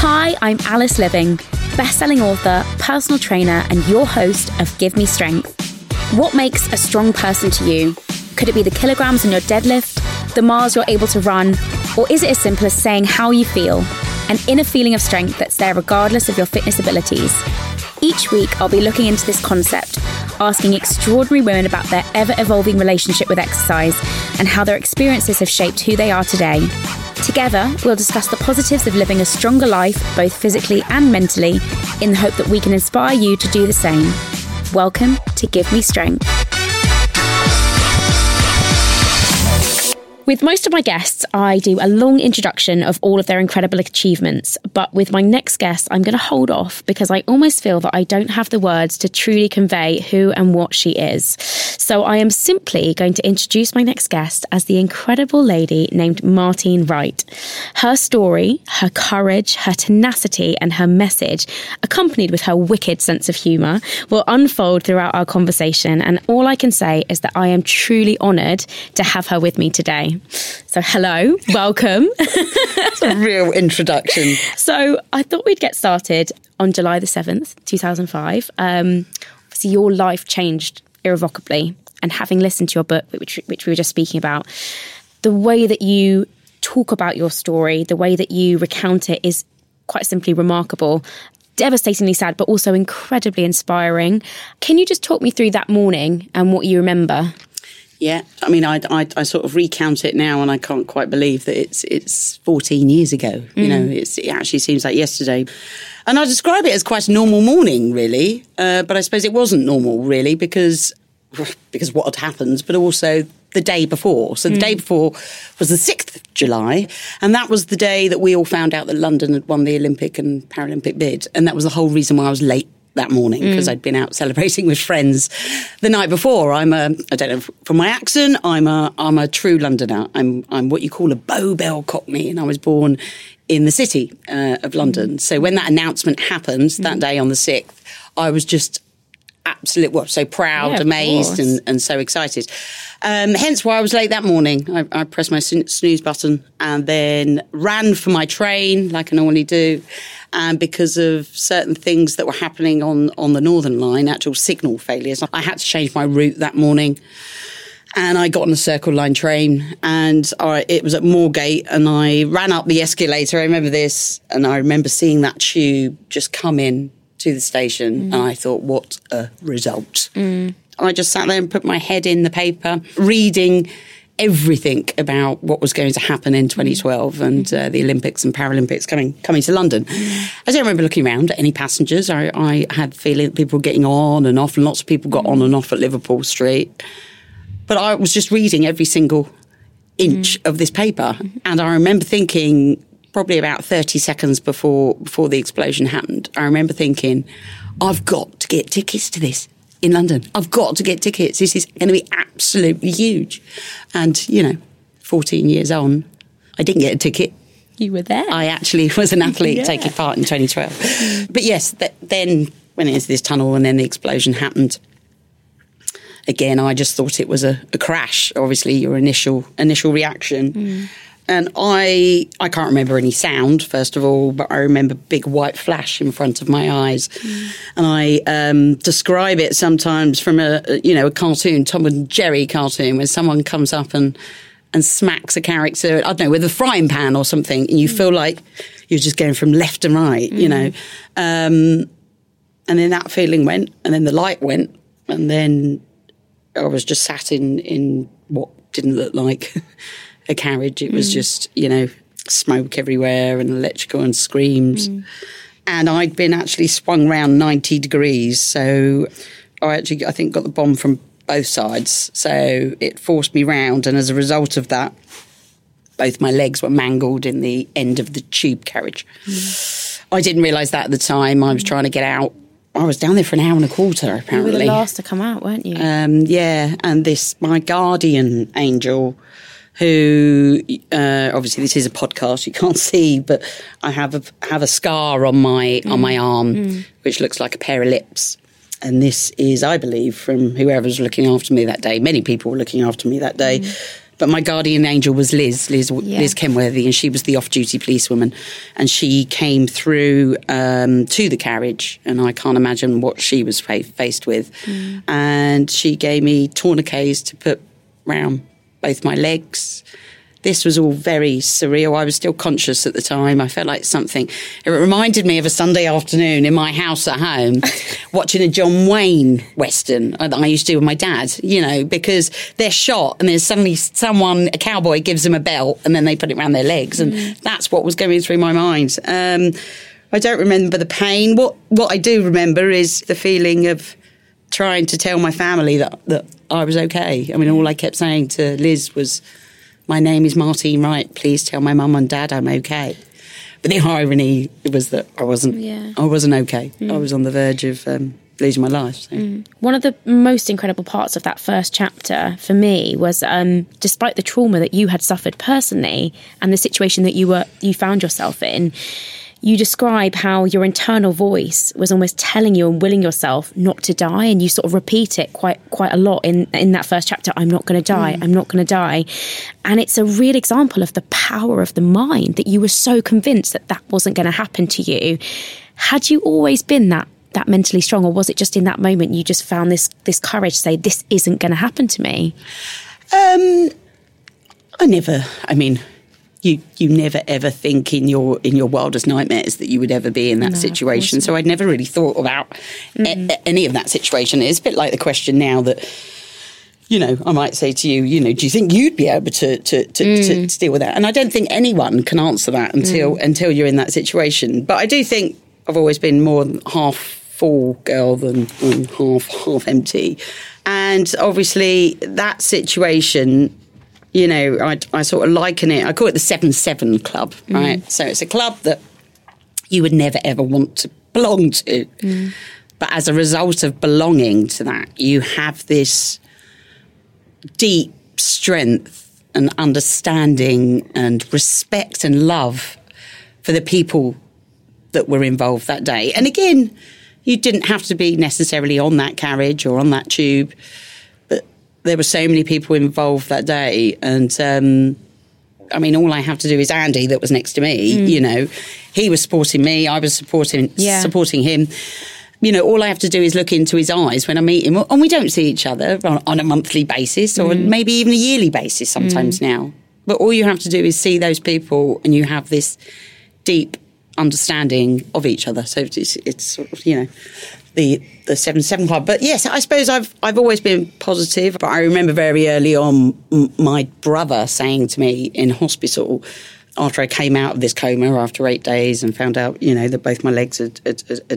Hi, I'm Alice Living, best-selling author, personal trainer, and your host of Give Me Strength. What makes a strong person to you? Could it be the kilograms on your deadlift, the miles you're able to run, or is it as simple as saying how you feel? An inner feeling of strength that's there regardless of your fitness abilities. Each week, I'll be looking into this concept, asking extraordinary women about their ever-evolving relationship with exercise and how their experiences have shaped who they are today. Together, we'll discuss the positives of living a stronger life, both physically and mentally, in the hope that we can inspire you to do the same. Welcome to Give Me Strength. With most of my guests, I do a long introduction of all of their incredible achievements, but with my next guest, I'm going to hold off because I almost feel that I don't have the words to truly convey who and what she is. So I am simply going to introduce my next guest as the incredible lady named Martine Wright. Her story, her courage, her tenacity, and her message, accompanied with her wicked sense of humour, will unfold throughout our conversation, and all I can say is that I am truly honoured to have her with me today. So hello, welcome. It's a real introduction. So I thought we'd get started on July the 7th, 2005. Obviously your life changed irrevocably, and having listened to your book, which we were just speaking about, the way that you talk about your story, the way that you recount it is quite simply remarkable. Devastatingly sad, but also incredibly inspiring. Can you just talk me through that morning and what you remember? Yeah, I mean, I sort of recount it now and I can't quite believe that it's 14 years ago. Mm. You know, it actually seems like yesterday. And I describe it as quite a normal morning, really. But I suppose it wasn't normal, really, because what had happened, but also the day before. So the day before was the 6th of July, and that was the day that we all found out that London had won the Olympic and Paralympic bid. And that was the whole reason why I was late that morning, because I'd been out celebrating with friends the night before. I don't know, from my accent, I'm a true Londoner. I'm what you call a Bowbell Cockney, and I was born in the city of London. So when that announcement happened that day on the 6th, I was just so proud, amazed, and so excited. Hence why I was late that morning. I pressed my snooze button and then ran for my train like I normally do. And because of certain things that were happening on the Northern line, actual signal failures, I had to change my route that morning. And I got on the Circle line train, and it was at Moorgate, and I ran up the escalator. I remember this, and I remember seeing that tube just come in to the station, and I thought, what a result. I just sat there and put my head in the paper, reading everything about what was going to happen in 2012 and the Olympics and Paralympics coming to London. I don't remember looking around at any passengers. I had the feeling that people were getting on and off, and lots of people got on and off at Liverpool Street. But I was just reading every single inch of this paper, and I remember thinking, probably about 30 seconds before the explosion happened, I remember thinking, I've got to get tickets to this in London. I've got to get tickets. This is going to be absolutely huge. And, 14 years on, I didn't get a ticket. You were there. I actually was an athlete taking part in 2012. But yes, then went into this tunnel and then the explosion happened. Again, I just thought it was a crash, obviously, your initial reaction. Mm. And I can't remember any sound, first of all, but I remember big white flash in front of my eyes. Mm. And I describe it sometimes from a cartoon, Tom and Jerry cartoon, where someone comes up and smacks a character, I don't know, with a frying pan or something, and you feel like you're just going from left and right, and then that feeling went, and then the light went, and then I was just sat in what didn't look like a carriage. It was just, smoke everywhere and electrical and screams. Mm. And I'd been actually swung round 90 degrees. So I think got the bomb from both sides. So it forced me round. And as a result of that, both my legs were mangled in the end of the tube carriage. Mm. I didn't realise that at the time. I was trying to get out. I was down there for an hour and a quarter, apparently. You were the last to come out, weren't you? And my guardian angel, who obviously this is a podcast, you can't see, but I have a scar on my arm, which looks like a pair of lips. And this is, I believe, from whoever's looking after me that day. Many people were looking after me that day. Mm. But my guardian angel was Liz Kenworthy, and she was the off-duty policewoman. And she came through to the carriage, and I can't imagine what she was faced with. Mm. And she gave me tourniquets to put round both my legs. This was all very surreal. I was still conscious at the time. I felt like something. It reminded me of a Sunday afternoon in my house at home watching a John Wayne Western that I used to do with my dad, because they're shot and there's suddenly a cowboy gives them a belt and then they put it around their legs. And that's what was going through my mind. I don't remember the pain. What I do remember is the feeling of trying to tell my family that I was okay. I mean, all I kept saying to Liz was, my name is Martine Wright, please tell my mum and dad I'm okay. But the irony was that I wasn't. Yeah. I wasn't okay. Mm. I was on the verge of losing my life. So. Mm. One of the most incredible parts of that first chapter for me was, despite the trauma that you had suffered personally and the situation that you found yourself in, you describe how your internal voice was almost telling you and willing yourself not to die, and you sort of repeat it quite a lot in that first chapter, I'm not going to die, I'm not going to die. And it's a real example of the power of the mind, that you were so convinced that wasn't going to happen to you. Had you always been that mentally strong, or was it just in that moment you just found this courage to say, this isn't going to happen to me? You never ever think in your wildest nightmares that you would ever be in that situation. So I'd never really thought about any of that situation. It's a bit like the question now that, I might say to you, do you think you'd be able to deal with that? And I don't think anyone can answer that until you're in that situation. But I do think I've always been more than half full girl than half empty. And obviously that situation... I sort of liken it, I call it the 7-7 club, right? Mm. So it's a club that you would never, ever want to belong to. Mm. But as a result of belonging to that, you have this deep strength and understanding and respect and love for the people that were involved that day. And again, you didn't have to be necessarily on that carriage or on that tube. There were so many people involved that day. And, all I have to do is Andy, that was next to me, he was supporting me. I was supporting him. All I have to do is look into his eyes when I meet him. And we don't see each other on a monthly basis or maybe even a yearly basis sometimes now. But all you have to do is see those people and you have this deep understanding of each other. So it's you know, the 7-7 club. But yes, I suppose I've always been positive. But I remember very early on my brother saying to me in hospital, after I came out of this coma after 8 days and found out, you know, that both my legs had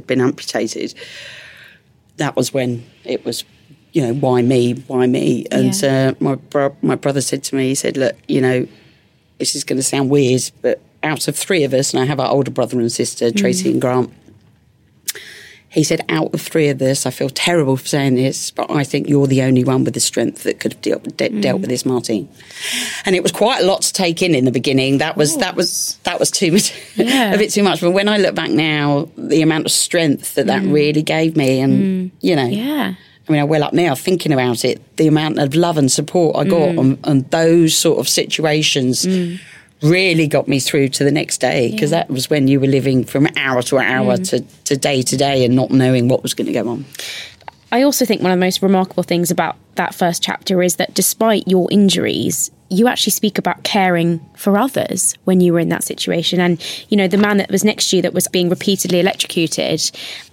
been amputated, that was when it was, you know, why me? And yeah. My brother said to me, he said, look, you know, this is going to sound weird, but out of three of us, and I have our older brother and sister, Tracy and Grant, he said, out of three of us, I feel terrible for saying this, but I think you're the only one with the strength that could have dealt with this, Martine. And it was quite a lot to take in the beginning. That was too much, a bit too much. But when I look back now, the amount of strength that really gave me, and you know, I mean, I well up now thinking about it. The amount of love and support I got on those sort of situations. Really got me through to the next day, because that was when you were living from hour to hour to day to day and not knowing what was going to go on. I also think one of the most remarkable things about that first chapter is that despite your injuries, you actually speak about caring for others when you were in that situation. And, you know, the man that was next to you that was being repeatedly electrocuted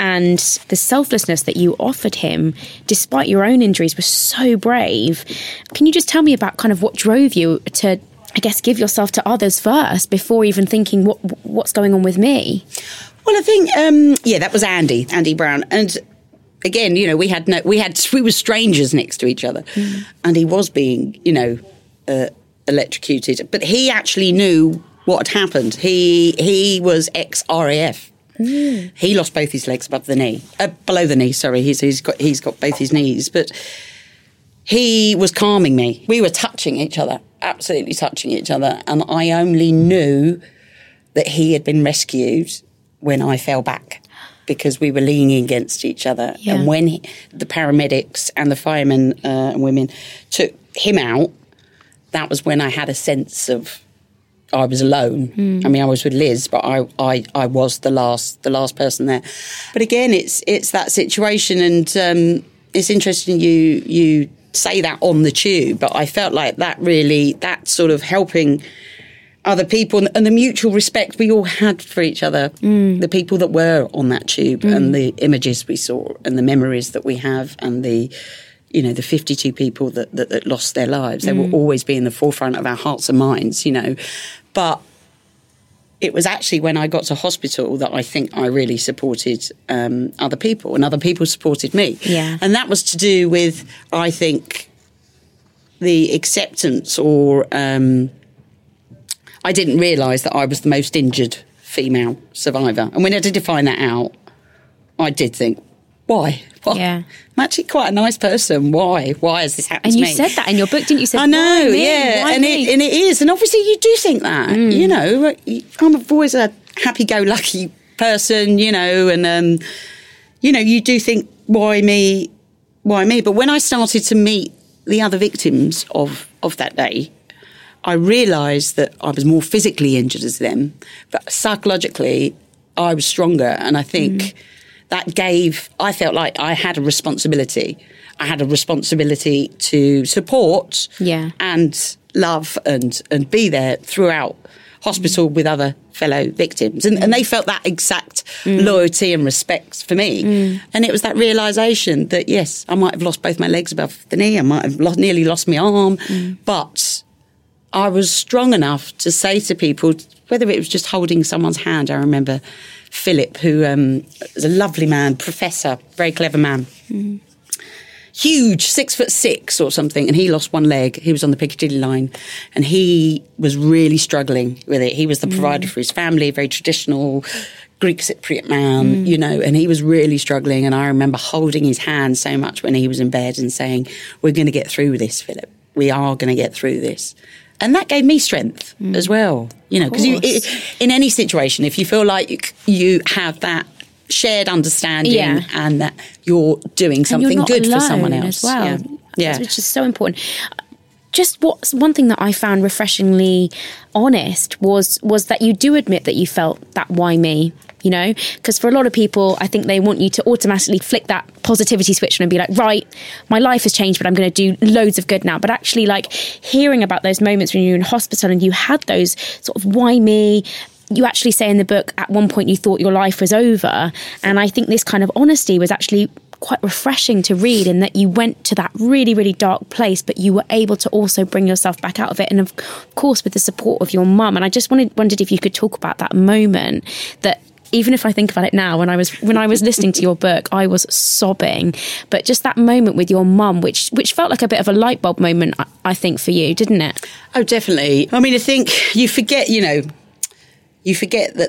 and the selflessness that you offered him, despite your own injuries, was so brave. Can you just tell me about kind of what drove you to, I guess, give yourself to others first before even thinking what's going on with me? Well, I think, that was Andy Brown. And again, you know, we were strangers next to each other. And he was being, you know, electrocuted. But he actually knew what had happened. He was ex-RAF. He lost both his legs below the knee, sorry. He's got both his knees. But he was calming me. We were touching each other. Absolutely touching each other, and I only knew that he had been rescued when I fell back, because we were leaning against each other. And when the paramedics and the firemen and women took him out, that was when I had a sense of I was alone. I mean, I was with Liz, but I was the last person there. But again, it's that situation, and it's interesting you say that on the tube, but I felt like that sort of helping other people and the mutual respect we all had for each other, the people that were on that tube and the images we saw and the memories that we have and the, you know, the 52 people that lost their lives. They will always be in the forefront of our hearts and minds, you know. But it was actually when I got to hospital that I think I really supported other people, and other people supported me. Yeah. And that was to do with, I think, the acceptance, or I didn't realise that I was the most injured female survivor. And when I did find that out, I did think, why? Well, yeah. I'm actually quite a nice person. Why? Why has this happened to me? And you said that in your book, didn't you? You said, I know, why me? Yeah. Why and me? It is. And obviously you do think that, you know. I'm always a happy-go-lucky person, you know, and, you know, you do think, why me? But when I started to meet the other victims of that day, I realised that I was more physically injured as them, but psychologically I was stronger, and I think... I felt like I had a responsibility. I had a responsibility to support and love and be there throughout hospital with other fellow victims. And they felt that exact loyalty and respect for me. And it was that realisation that, yes, I might have lost both my legs above the knee. I might have nearly lost my arm. But I was strong enough to say to people, whether it was just holding someone's hand, I remember... Philip, who was a lovely man, professor, very clever man, huge, 6'6" or something, and he lost one leg. He was on the Piccadilly line, and he was really struggling with it. He was the provider for his family, very traditional Greek Cypriot man, you know, and he was really struggling. And I remember holding his hand so much when he was in bed and saying, "We're going to get through this, Philip. We are going to get through this." And that gave me strength as well, you know, because in any situation, if you feel like you have that shared understanding and that you're doing something you're not good alone for someone else. As well, which is so important. Just what's one thing that I found refreshingly honest was that you do admit that you felt that why me, you know, because for a lot of people, I think they want you to automatically flick that positivity switch and be like, right, my life has changed, but I'm going to do loads of good now. But actually, like, hearing about those moments when you were in hospital and you had those sort of why me you actually say in the book, at one point you thought your life was over. And I think this kind of honesty was actually quite refreshing to read, in that you went to that really, really dark place, but you were able to also bring yourself back out of it. And of course, with the support of your mum. And I just wondered if you could talk about that moment, that even if I think about it now, when I was listening to your book, I was sobbing. But just that moment with your mum, which felt like a bit of a light bulb moment, I think, for you, didn't it? Oh, definitely. I mean, I think you forget, that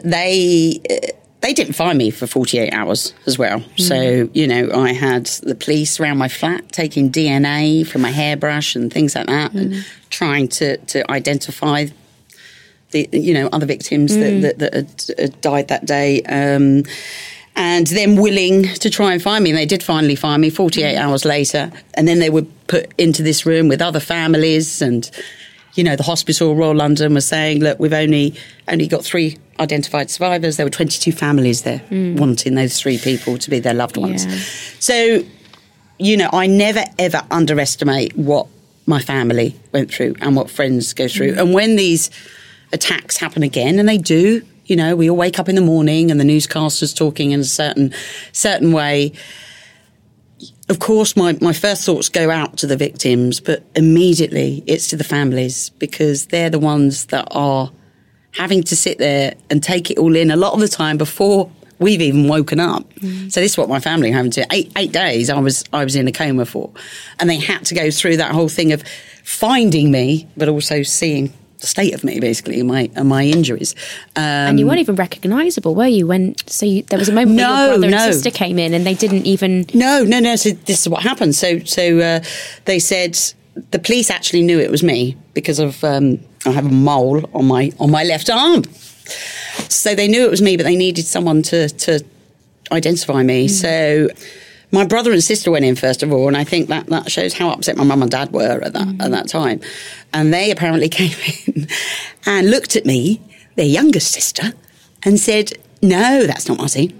they didn't find me for 48 hours as well. Mm. So, I had the police around my flat taking DNA from my hairbrush and things like that, and trying to identify the, other victims that had died that day, and them willing to try and find me. And they did finally find me 48 hours later. And then they were put into this room with other families, and, the hospital, Royal London, was saying, look, we've only got 3 identified survivors. There were 22 families there wanting those 3 people to be their loved ones. Yeah. So, I never, ever underestimate what my family went through and what friends go through. And when these attacks happen again, and they do, we all wake up in the morning and the newscaster's talking in a certain way. Of course, my first thoughts go out to the victims, but immediately it's to the families, because they're the ones that are having to sit there and take it all in a lot of the time before we've even woken up. Mm. So this is what my family happened to. Eight days I was in a coma for, and they had to go through that whole thing of finding me, but also seeing the state of me, basically, and my injuries. And you weren't even recognisable, were you? There was a moment when your brother and sister came in, and they didn't even... No. So this is what happened. So they said, the police actually knew it was me because of I have a mole on my left arm. So they knew it was me, but they needed someone to identify me. Mm. So my brother and sister went in first of all, and I think that shows how upset my mum and dad were at that time. And they apparently came in and looked at me, their younger sister, and said, no, that's not Martine.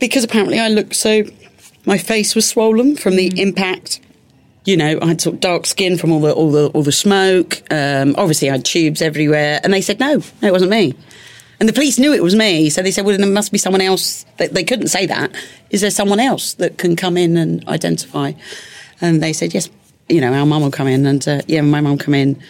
Because apparently I looked so... my face was swollen from the impact. I had sort of dark skin from all the smoke. Obviously I had tubes everywhere. And they said, no, it wasn't me. And the police knew it was me, so they said, well, there must be someone else. They couldn't say that. Is there someone else that can come in and identify? And they said, yes, our mum will come in. And, my mum came in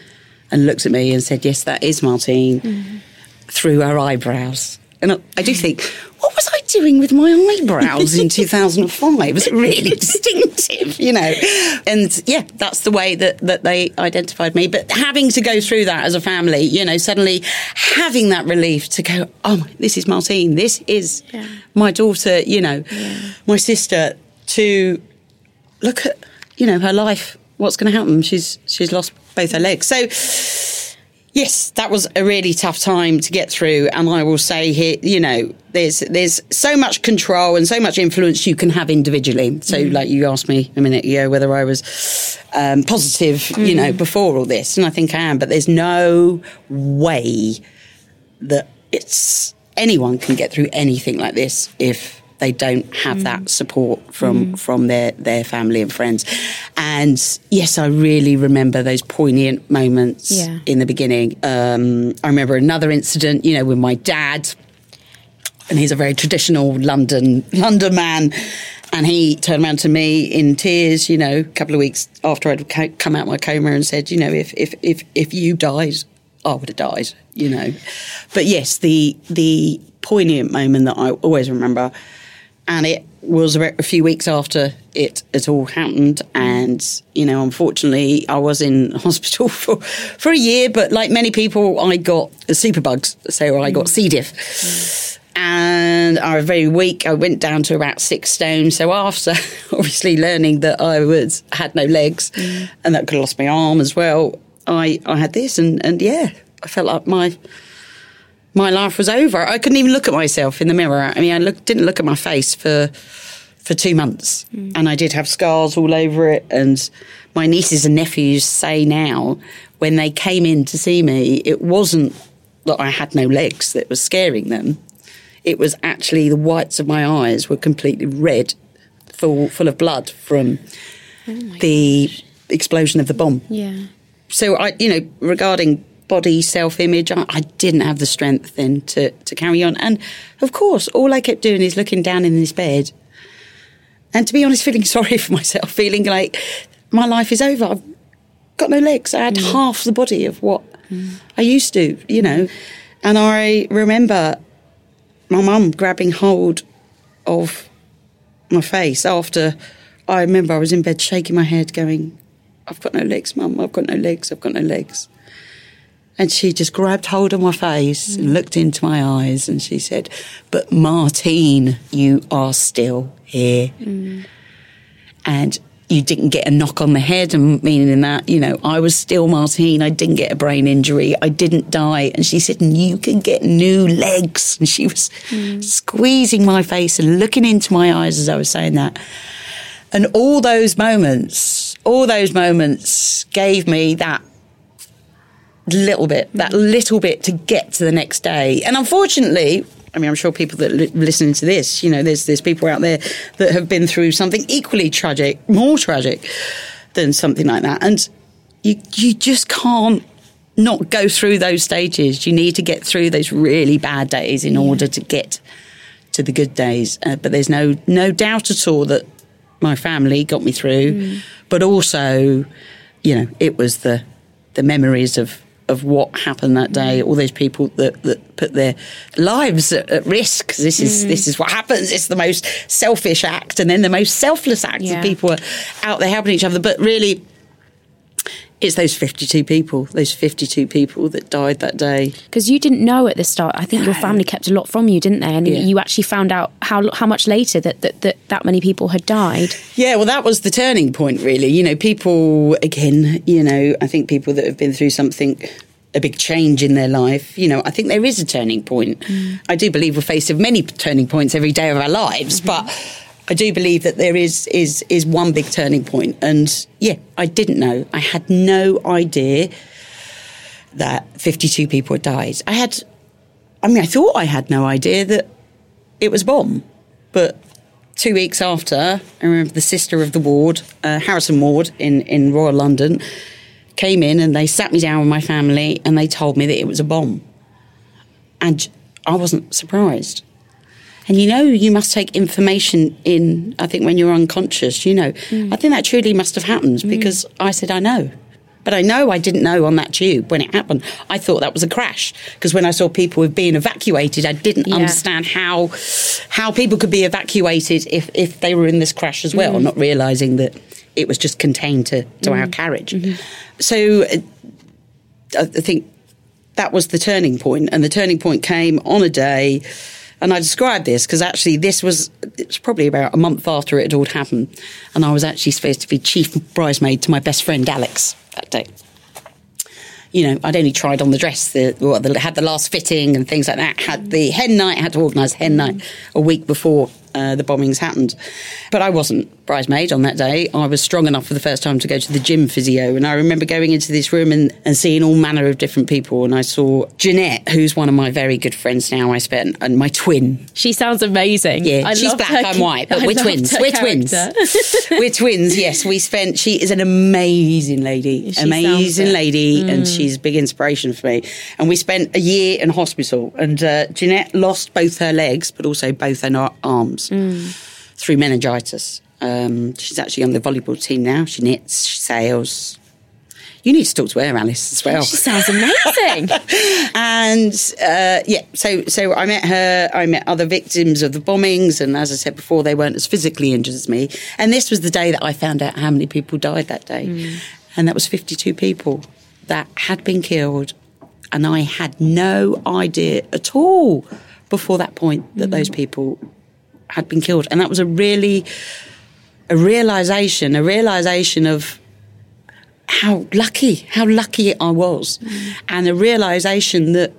and looked at me and said, yes, that is Martine, through her eyebrows. And I do think, what was I doing with my eyebrows in 2005? Was it really distinctive, And, that's the way that they identified me. But having to go through that as a family, suddenly having that relief to go, oh, this is Martine, this is my daughter, my sister, to look at, her life, what's going to happen. She's lost both her legs. So... yes, that was a really tough time to get through. And I will say here, there's so much control and so much influence you can have individually. So like you asked me a minute ago whether I was positive, before all this. And I think I am. But there's no way that anyone can get through anything like this if they don't have that support from their family and friends. And yes, I really remember those poignant moments in the beginning. I remember another incident, with my dad, and he's a very traditional London man. And he turned around to me in tears, a couple of weeks after I'd come out of my coma, and said, if you died, I would have died, But yes, the poignant moment that I always remember. And it was a few weeks after it all happened. And, unfortunately, I was in hospital for a year. But like many people, I got superbugs. So I got C. diff. Mm. And I was very weak. I went down to about 6 stone. So after, obviously, learning that I had no legs and that could have lost my arm as well, I had this. And I felt like my life was over. I couldn't even look at myself in the mirror. I mean, I didn't look at my face for 2 months. Mm. And I did have scars all over it. And my nieces and nephews say now, when they came in to see me, it wasn't that I had no legs that was scaring them. It was actually the whites of my eyes were completely red, full of blood from the explosion of the bomb. Yeah. So, regarding body, self-image. I didn't have the strength then to carry on. And, of course, all I kept doing is looking down in this bed and, to be honest, feeling sorry for myself, feeling like my life is over. I've got no legs. I had half the body of what I used to, you know. And I remember my mum grabbing hold of my face after I remember I was in bed shaking my head going, I've got no legs, Mum, I've got no legs, I've got no legs. And she just grabbed hold of my face and looked into my eyes and she said, but Martine, you are still here. And you didn't get a knock on the head, and meaning that, you know, I was still Martine, I didn't get a brain injury, I didn't die. And she said, and you can get new legs. And she was squeezing my face and looking into my eyes as I was saying that. And all those moments gave me that little bit to get to the next day. And unfortunately, I mean, I'm sure people that listening to this, you know, there's people out there that have been through something equally tragic, more tragic than something like that. And you just can't not go through those stages. You need to get through those really bad days in order to get to the good days. But there's no doubt at all that my family got me through. But also, you know, it was the memories of what happened that day, all those people that put their lives at risk. This is what happens. It's the most selfish act and then the most selfless act. Yeah. People are out there helping each other. But really, it's those 52 people that died that day. Because you didn't know at the start. I think your family kept a lot from you, didn't they? And you actually found out how much later that many people had died. Yeah, well, that was the turning point, really. You know, people, again, you know, I think people that have been through something, a big change in their life, you know, I think there is a turning point. I do believe we're faced with many turning points every day of our lives, but I do believe that there is one big turning point. And, yeah, I didn't know. I had no idea that 52 people had died. I thought I had no idea that it was a bomb. But 2 weeks after, I remember the sister of the ward, Harrison Ward in Royal London, came in and they sat me down with my family and they told me that it was a bomb. And I wasn't surprised. And, you know, you must take information in, I think, when you're unconscious, you know. I think that truly must have happened because I said, I know. But I know I didn't know on that tube when it happened. I thought that was a crash because when I saw people being evacuated, I didn't understand how people could be evacuated if they were in this crash as well, not realising that it was just contained to our carriage. So I think that was the turning point. And the turning point came on a day... And I described this because actually it was probably about a month after it had all happened. And I was actually supposed to be chief bridesmaid to my best friend, Alex, that day. You know, I'd only tried on the dress, had the last fitting and things like that. Had the hen night, had to organise hen night a week before the bombings happened. But I wasn't bridesmaid on that day. I was strong enough for the first time to go to the gym physio. And I remember going into this room and seeing all manner of different people. And I saw Jeanette, who's one of my very good friends now, and my twin. She sounds amazing. Yeah, she's black, I'm white, but we're twins. We're twins, yes. She is an amazing lady. And she's a big inspiration for me. And we spent a year in hospital, and Jeanette lost both her legs, but also both her arms through meningitis. She's actually on the volleyball team now. She knits, she sails. You need to talk to her, Alice, as well. She sounds amazing. And, so I met her. I met other victims of the bombings. And as I said before, they weren't as physically injured as me. And this was the day that I found out how many people died that day. And that was 52 people that had been killed. And I had no idea at all before that point that those people had been killed. And that was a realisation of how lucky I was, and a realisation that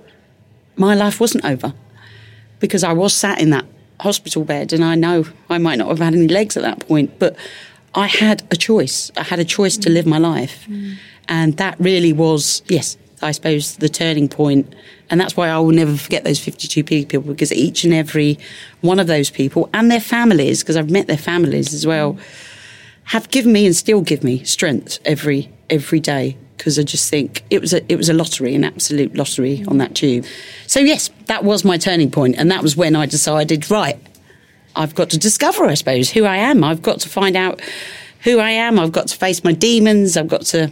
my life wasn't over, because I was sat in that hospital bed, and I know I might not have had any legs at that point, but I had a choice. I had a choice to live my life. And that really was, yes, I suppose, the turning point. And that's why I will never forget those 52 people, because each and every one of those people and their families, because I've met their families as well, have given me and still give me strength every day, because I just think it was a lottery, an absolute lottery on that tube. So yes, that was my turning point, and that was when I decided, right, I've got to discover, I suppose, who I am. I've got to find out who I am. I've got to face my demons. I've got to...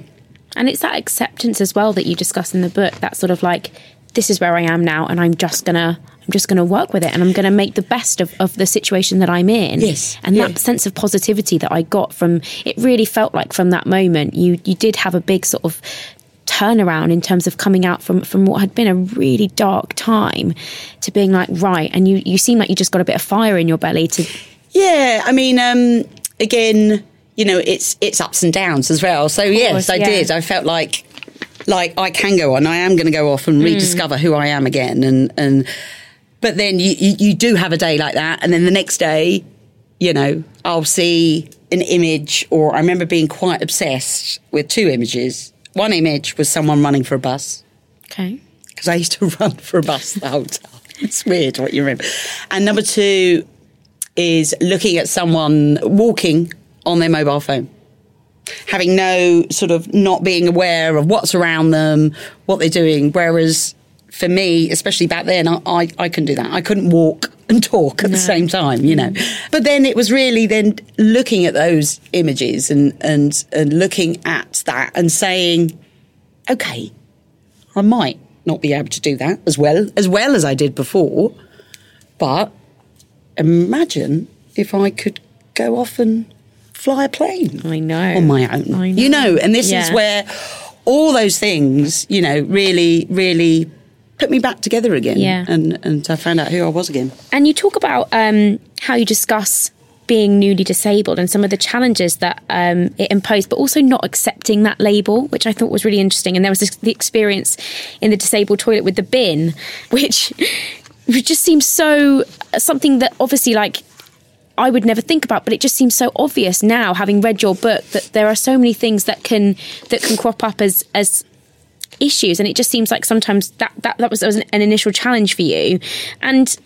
And it's that acceptance as well that you discuss in the book, that sort of like, this is where I am now, and I'm just gonna work with it, and I'm gonna make the best of the situation that I'm in. Yes. And that sense of positivity that I got from it, really felt like from that moment you did have a big sort of turnaround in terms of coming out from what had been a really dark time to being like, right, and you seem like you just got a bit of fire in your belly to... Yeah, I mean, again, you know, it's ups and downs as well. So yes, I did. I felt like I can go on. I am going to go off and rediscover who I am again. And but then you do have a day like that, and then the next day, you know, I'll see an image, or I remember being quite obsessed with two images. One image was someone running for a bus. Okay. Because I used to run for a bus the whole time. It's weird what you remember. And number two is looking at someone walking on their mobile phone, having no sort of, not being aware of what's around them, what they're doing. Whereas for me, especially back then, I couldn't do that. I couldn't walk and talk at the same time, you know. But then it was really then looking at those images and looking at that and saying, okay, I might not be able to do that as well as I did before, but imagine if I could go off and fly a plane. I know. On my own. I know. You know, and this is where all those things, you know, really, really put me back together again. Yeah. And I found out who I was again. And you talk about how you discuss being newly disabled and some of the challenges that it imposed, but also not accepting that label, which I thought was really interesting. And there was the experience in the disabled toilet with the bin, which just seems so something that obviously, like, I would never think about, but it just seems so obvious now, having read your book, that there are so many things that can crop up as issues, and it just seems like sometimes that was an initial challenge for you. And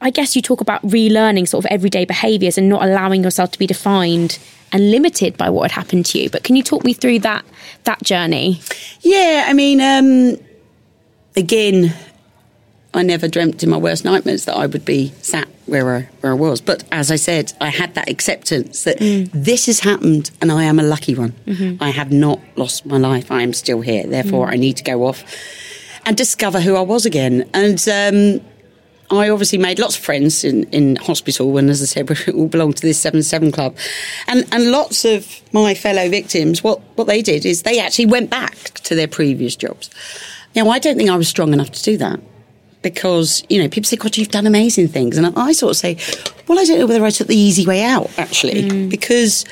I guess you talk about relearning sort of everyday behaviours and not allowing yourself to be defined and limited by what had happened to you. But can you talk me through that journey? Yeah, I mean, again, I never dreamt in my worst nightmares that I would be sat where I was. But as I said, I had that acceptance that this has happened and I am a lucky one. Mm-hmm. I have not lost my life. I am still here. Therefore, I need to go off and discover who I was again. And I obviously made lots of friends in hospital. And as I said, we all belonged to this 7-7 club. And lots of my fellow victims, what they did is they actually went back to their previous jobs. Now, I don't think I was strong enough to do that. Because, you know, people say, God, you've done amazing things. And I sort of say, well, I don't know whether I took the easy way out, actually, because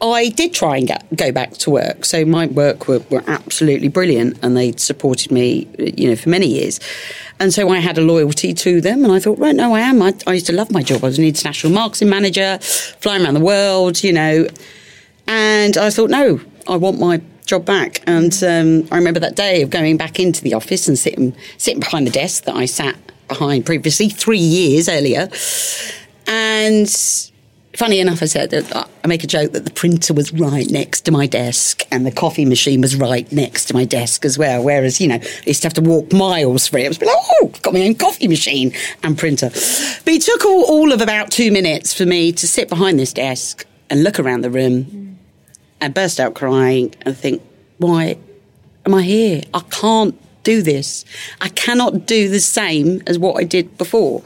I did try and go back to work. So my work were absolutely brilliant, and they supported me, you know, for many years. And so I had a loyalty to them, and I thought, right, no, I am. I used to love my job. I was an international marketing manager, flying around the world, you know. And I thought, no, I want my job back. And I remember that day of going back into the office and sitting behind the desk that I sat behind previously 3 years earlier. And funny enough, I said, I make a joke that the printer was right next to my desk and the coffee machine was right next to my desk as well. Whereas, you know, I used to have to walk miles for it. I was like, oh, I've got my own coffee machine and printer. But it took all of about 2 minutes for me to sit behind this desk and look around the room. I burst out crying and think, why am I here? I can't do this. I cannot do the same as what I did before.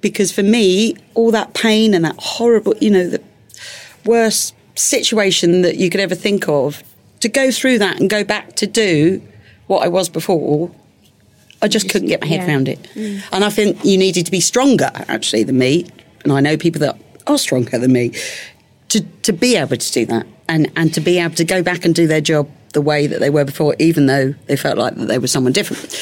Because for me, all that pain and that horrible, you know, the worst situation that you could ever think of, to go through that and go back to do what I was before, I just couldn't get my head around it. Mm. And I think you needed to be stronger, actually, than me. And I know people that are stronger than me to be able to do that. And to be able to go back and do their job the way that they were before, even though they felt like that they were someone different.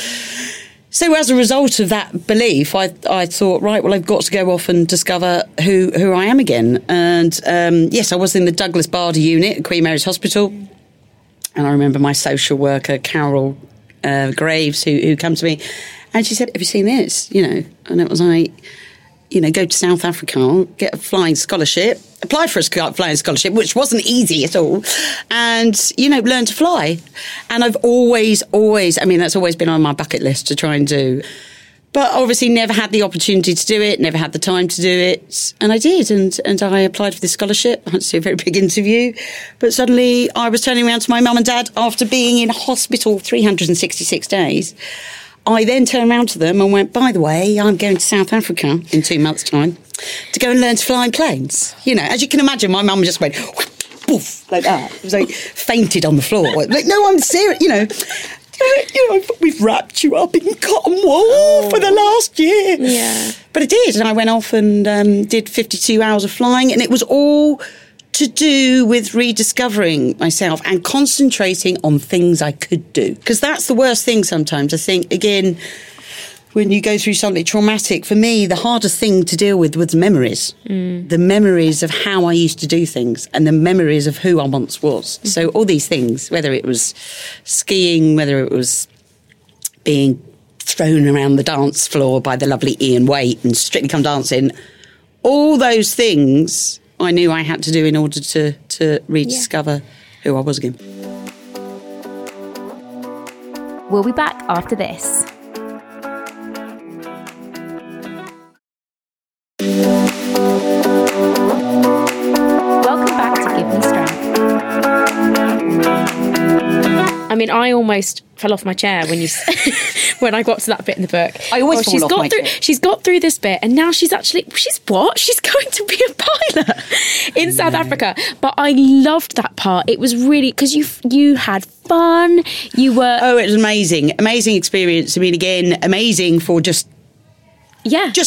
So as a result of that belief, I thought, right, well, I've got to go off and discover who I am again. And, yes, I was in the Douglas Bader unit at Queen Mary's Hospital. And I remember my social worker, Carol Graves, who came to me. And she said, have you seen this? You know, and it was like, you know, go to South Africa, get a flying scholarship, applied for a flying scholarship, which wasn't easy at all, and, you know, learned to fly. And I've always, I mean, that's always been on my bucket list to try and do. But obviously never had the opportunity to do it, never had the time to do it. And I did, and I applied for this scholarship. I had to do a very big interview. But suddenly I was turning around to my mum and dad after being in hospital 366 days. I then turned around to them and went, by the way, I'm going to South Africa in 2 months' time to go and learn to fly in planes. You know, as you can imagine, my mum just went, poof, like that. It was like fainted on the floor. Like, no, I'm serious, you know. You know, we've wrapped you up in cotton wool for the last year. Yeah. But I did, and I went off and did 52 hours of flying, and it was all to do with rediscovering myself and concentrating on things I could do. Because that's the worst thing sometimes. I think, again, when you go through something traumatic, for me, the hardest thing to deal with was memories. Mm. The memories of how I used to do things and the memories of who I once was. Mm. So all these things, whether it was skiing, whether it was being thrown around the dance floor by the lovely Ian Waite and Strictly Come Dancing, all those things I knew I had to do in order to rediscover who I was again. We'll be back after this. I mean, I almost fell off my chair when I got to that bit in the book. I always fall off my chair. She's got through this bit, and now she's going to be a pilot in South Africa. But I loved that part. It was really, because you had fun. You were it was amazing experience. I mean, again, amazing for just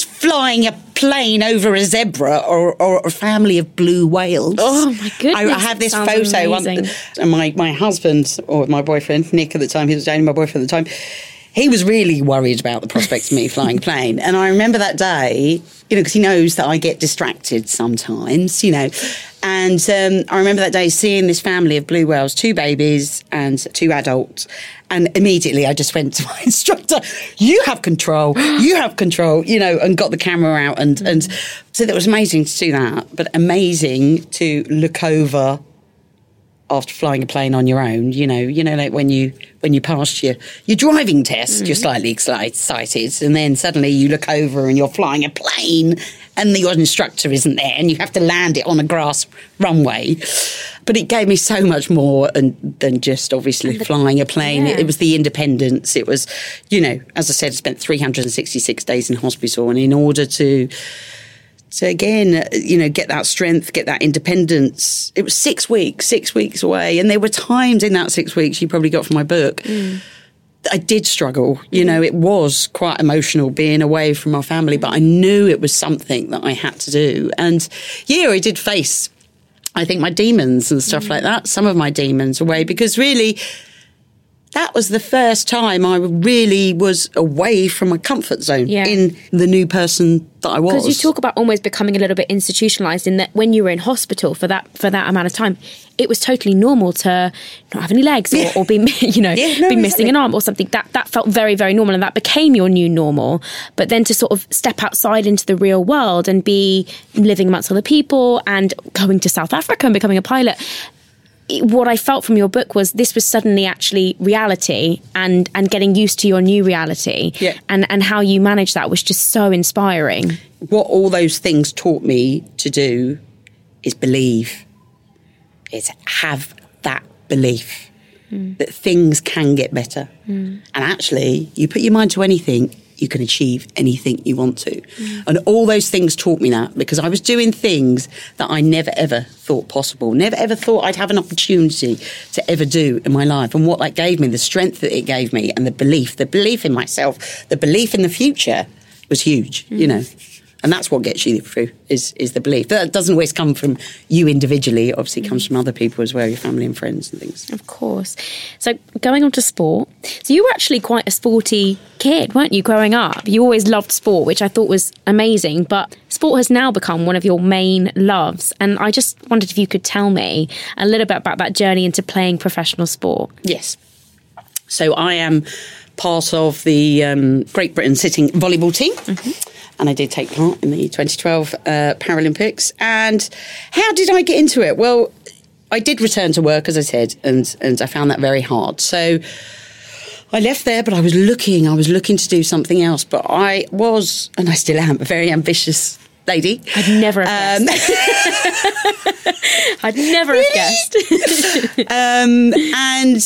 flying a plane over a zebra or a family of blue whales. Oh, my goodness. I have this photo. And my husband, or my boyfriend, Nick at the time, he was dating my boyfriend at the time, he was really worried about the prospect of me flying a plane. And I remember that day, you know, because he knows that I get distracted sometimes, you know. And I remember that day seeing this family of blue whales, 2 babies and 2 adults. And immediately I just went to my instructor, you have control, you know, and got the camera out. And so that was amazing to do that, but amazing to look over after flying a plane on your own, you know, like when you passed your driving test, you're slightly excited, and then suddenly you look over and you're flying a plane and your instructor isn't there and you have to land it on a grass runway. But it gave me so much more than just obviously flying a plane. Yeah. It was the independence. It was, you know, as I said, I spent 366 days in hospital, and in order to... So again, you know, get that strength, get that independence. It was 6 weeks away. And there were times in that 6 weeks, you probably got from my book, I did struggle. You know, it was quite emotional being away from our family, but I knew it was something that I had to do. And yeah, I did face, I think, my demons and stuff like that. Some of my demons away, because really... that was the first time I really was away from my comfort zone in the new person that I was. Because you talk about almost becoming a little bit institutionalised, in that when you were in hospital for that amount of time, it was totally normal to not have any legs or be, you know, be missing an arm or something. That felt very, very normal, and that became your new normal. But then to sort of step outside into the real world and be living amongst other people and going to South Africa and becoming a pilot... what I felt from your book was this was suddenly actually reality, and getting used to your new reality and how you managed that was just so inspiring. What all those things taught me to do is believe. It's have that belief that things can get better. Mm. And actually, you put your mind to anything, you can achieve anything you want to. Mm. And all those things taught me that, because I was doing things that I never, ever thought possible, never, ever thought I'd have an opportunity to ever do in my life. And what that gave me, the strength that it gave me, and the belief in myself, the belief in the future was huge, you know. And that's what gets you through, is the belief. That doesn't always come from you individually. It obviously comes from other people as well, your family and friends and things. Of course. So going on to sport. So you were actually quite a sporty kid, weren't you, growing up? You always loved sport, which I thought was amazing. But sport has now become one of your main loves. And I just wondered if you could tell me a little bit about that journey into playing professional sport. Yes. So I am part of the Great Britain sitting volleyball team. Mm-hmm. and I did take part in the 2012 Paralympics. And how did I get into it? Well, I did return to work, as I said, and I found that very hard. So I left there, but I was looking to do something else. But I was, and I still am, a very ambitious lady. I'd never have guessed. And,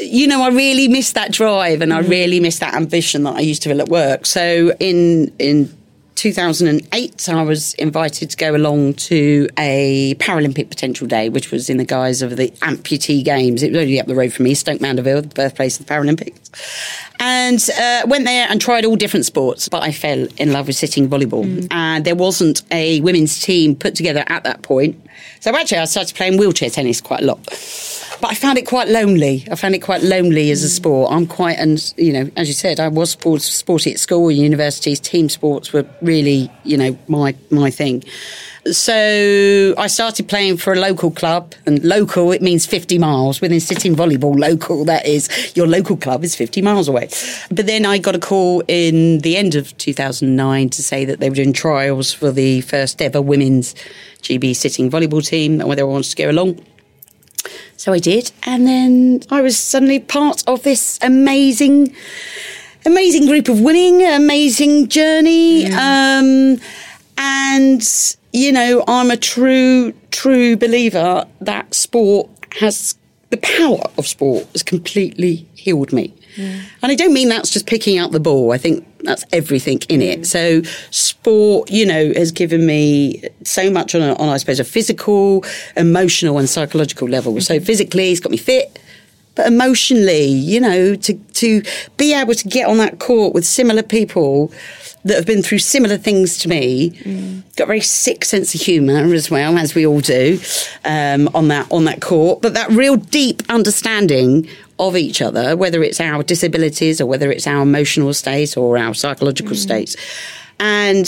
you know, I really missed that drive and I really missed that ambition that I used to feel at work. So in 2008, I was invited to go along to a Paralympic potential day, which was in the guise of the amputee games. It was only up the road from me, Stoke Mandeville, the birthplace of the Paralympics. And went there and tried all different sports, but I fell in love with sitting volleyball. And there wasn't a women's team put together at that point. So actually, I started playing wheelchair tennis quite a lot. But I found it quite lonely. I found it quite lonely as a sport. I'm quite, and you know, as you said, I was sporty at school, universities, team sports were really, you know, my thing. So I started playing for a local club, and local, it means 50 miles. Within sitting volleyball, local, that is, your local club is 50 miles away. But then I got a call in the end of 2009 to say that they were doing trials for the first ever women's GB sitting volleyball team and whether I wanted to go along. So I did, and then I was suddenly part of this amazing group of women, amazing journey. And, you know, I'm a true believer that sport has, the power of sport has completely healed me. And I don't mean that's just picking up the ball. I think that's everything in it. So sport, you know, has given me so much on, I suppose, a physical, emotional and psychological level. So physically, it's got me fit. But emotionally, you know, to be able to get on that court with similar people that have been through similar things to me, got a very sick sense of humour as well, as we all do, on that court. But that real deep understanding of each other, whether it's our disabilities or whether it's our emotional state or our psychological states. And,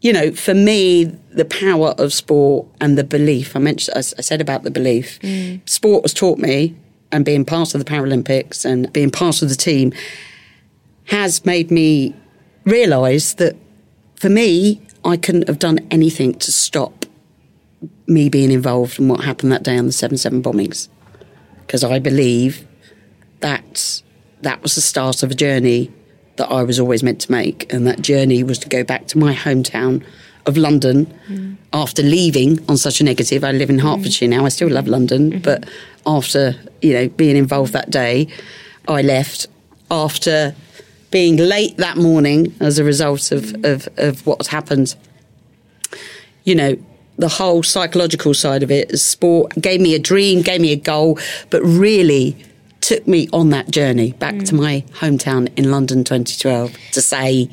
you know, for me, the power of sport and the belief, I said about the belief, sport has taught me. And being part of the Paralympics and being part of the team has made me realise that, for me, I couldn't have done anything to stop me being involved in what happened that day on the 7-7 bombings. Because I believe that that was the start of a journey that I was always meant to make. And that journey was to go back to my hometown of London after leaving on such a negative. I live in Hertfordshire now. I still love London. But after, you know, being involved that day, I left after being late that morning as a result of what happened. You know, the whole psychological side of it, sport gave me a dream, gave me a goal, but really took me on that journey back to my hometown in London 2012 to say,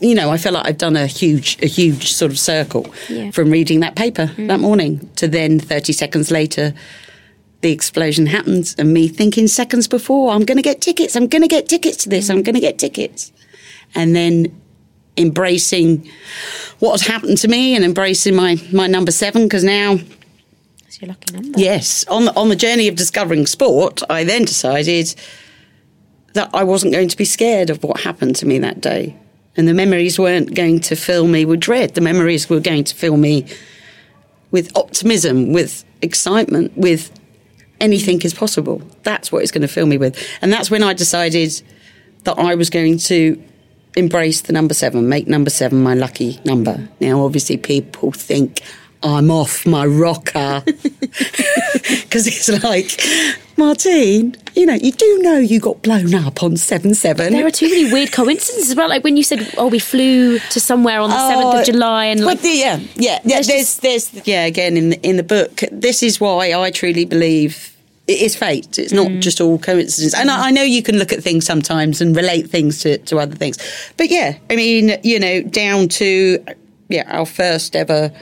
you know, I feel like I've done a huge sort of circle from reading that paper that morning to then 30 seconds later, the explosion happens and me thinking seconds before, I'm going to get tickets to this, I'm going to get tickets. And then embracing what has happened to me and embracing my number 7 because now... It's your lucky number. Yes. On the journey of discovering sport, I then decided that I wasn't going to be scared of what happened to me that day. And the memories weren't going to fill me with dread. The memories were going to fill me with optimism, with excitement, with anything is possible. That's what it's going to fill me with. And that's when I decided that I was going to embrace the number 7, make number 7 my lucky number. Now, obviously, people think I'm off my rocker because it's like... Martine, you know, you do know you got blown up on 7-7. There are too many weird coincidences as well. Like when you said, oh, we flew to somewhere on the 7th of July. And like, again, in the book, this is why I truly believe it is fate. It's not just all coincidence. And I know you can look at things sometimes and relate things to other things. But yeah, I mean, you know, down to our first ever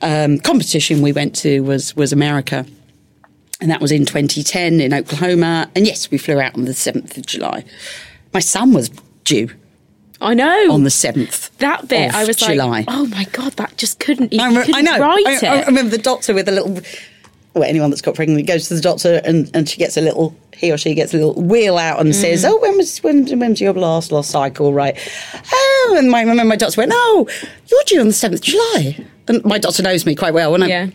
competition we went to was America. And that was in 2010 in Oklahoma. And yes, we flew out on the 7th of July. My son was due. I know. On the 7th. That bit, I was July. Like, oh my God, that just couldn't even write it. I remember the doctor with a little well, anyone that's got pregnant goes to the doctor and she gets a little, he or she gets a little wheel out and says, oh, when was your last cycle, right? Oh, and my doctor went, oh, you're due on the 7th of July. And my doctor knows me quite well. And I'm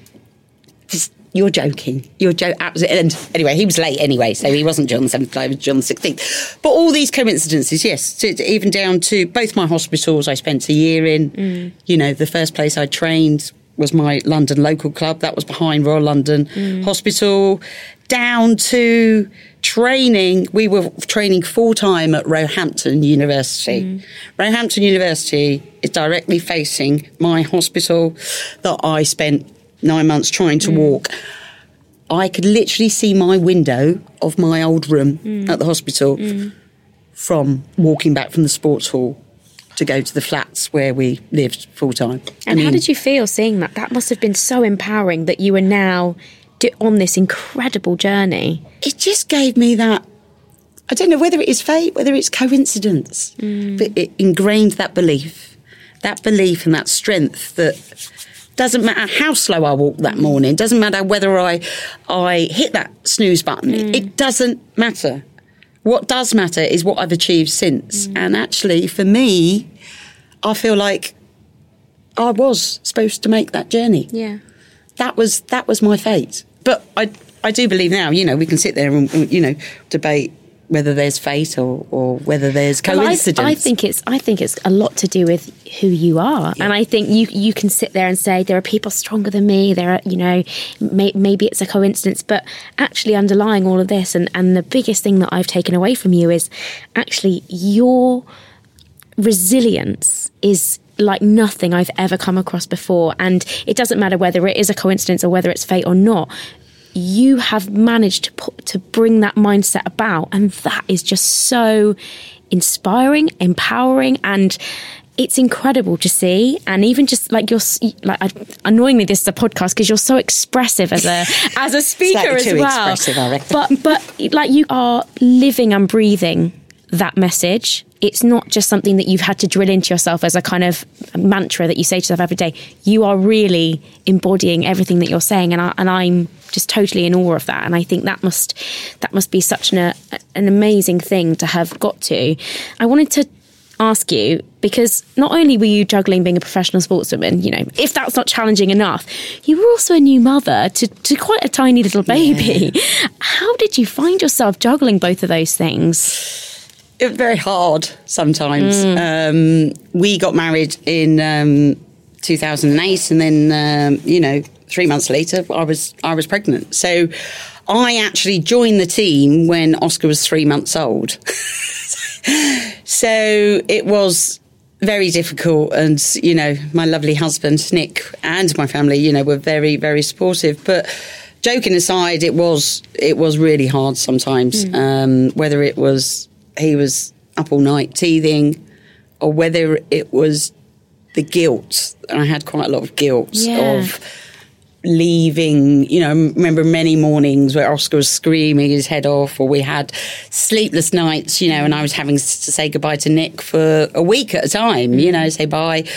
just, you're joking. You're joking. And anyway, he was late anyway, so he wasn't due on the 7th of July, he was due on the 16th. But all these coincidences, yes, even down to both my hospitals I spent a year in. You know, the first place I trained was my London local club. That was behind Royal London Hospital. Down to training. We were training full-time at Roehampton University. Roehampton University is directly facing my hospital that I spent 9 months trying to walk. I could literally see my window of my old room at the hospital from walking back from the sports hall to go to the flats where we lived full time. And how did you feel seeing that? That must have been so empowering that you were now on this incredible journey. It just gave me that, I don't know whether it is fate, whether it's coincidence, but it ingrained that belief and that strength that doesn't matter how slow I walk that morning, doesn't matter whether I hit that snooze button, it doesn't matter. What does matter is what I've achieved since. And actually, for me, I feel like I was supposed to make that journey. Yeah. That was my fate. But I do believe now, you know, we can sit there and you know, debate whether there's fate or whether there's coincidence. Well, I think it's a lot to do with who you are. Yeah. And I think you can sit there and say, there are people stronger than me, there are, you know, maybe it's a coincidence. But actually underlying all of this, and the biggest thing that I've taken away from you is actually your resilience is like nothing I've ever come across before. And it doesn't matter whether it is a coincidence or whether it's fate or not. You have managed to bring that mindset about, and that is just so inspiring, empowering, and it's incredible to see. And even just like annoyingly, this is a podcast because you're so expressive as a speaker as well. Expressive, I reckon. But like you are living and breathing that message. It's not just something that you've had to drill into yourself as a kind of mantra that you say to yourself every day. You are really embodying everything that you're saying, and I'm just totally in awe of that. And I think that must be such an amazing thing to have got to. I wanted to ask you, because not only were you juggling being a professional sportswoman, you know, if that's not challenging enough, you were also a new mother to quite a tiny little baby. Yeah. How did you find yourself juggling both of those things? It's very hard sometimes. We got married in 2008, and then 3 months later I was pregnant. So I actually joined the team when Oscar was 3 months old. So it was very difficult, and you know, my lovely husband Nick and my family, you know, were very, very supportive. But joking aside, it was really hard sometimes. Whether it was he was up all night teething, or whether it was the guilt. And I had quite a lot of guilt of leaving. You know, I remember many mornings where Oscar was screaming his head off, or we had sleepless nights, you know, and I was having to say goodbye to Nick for a week at a time, you know, say bye.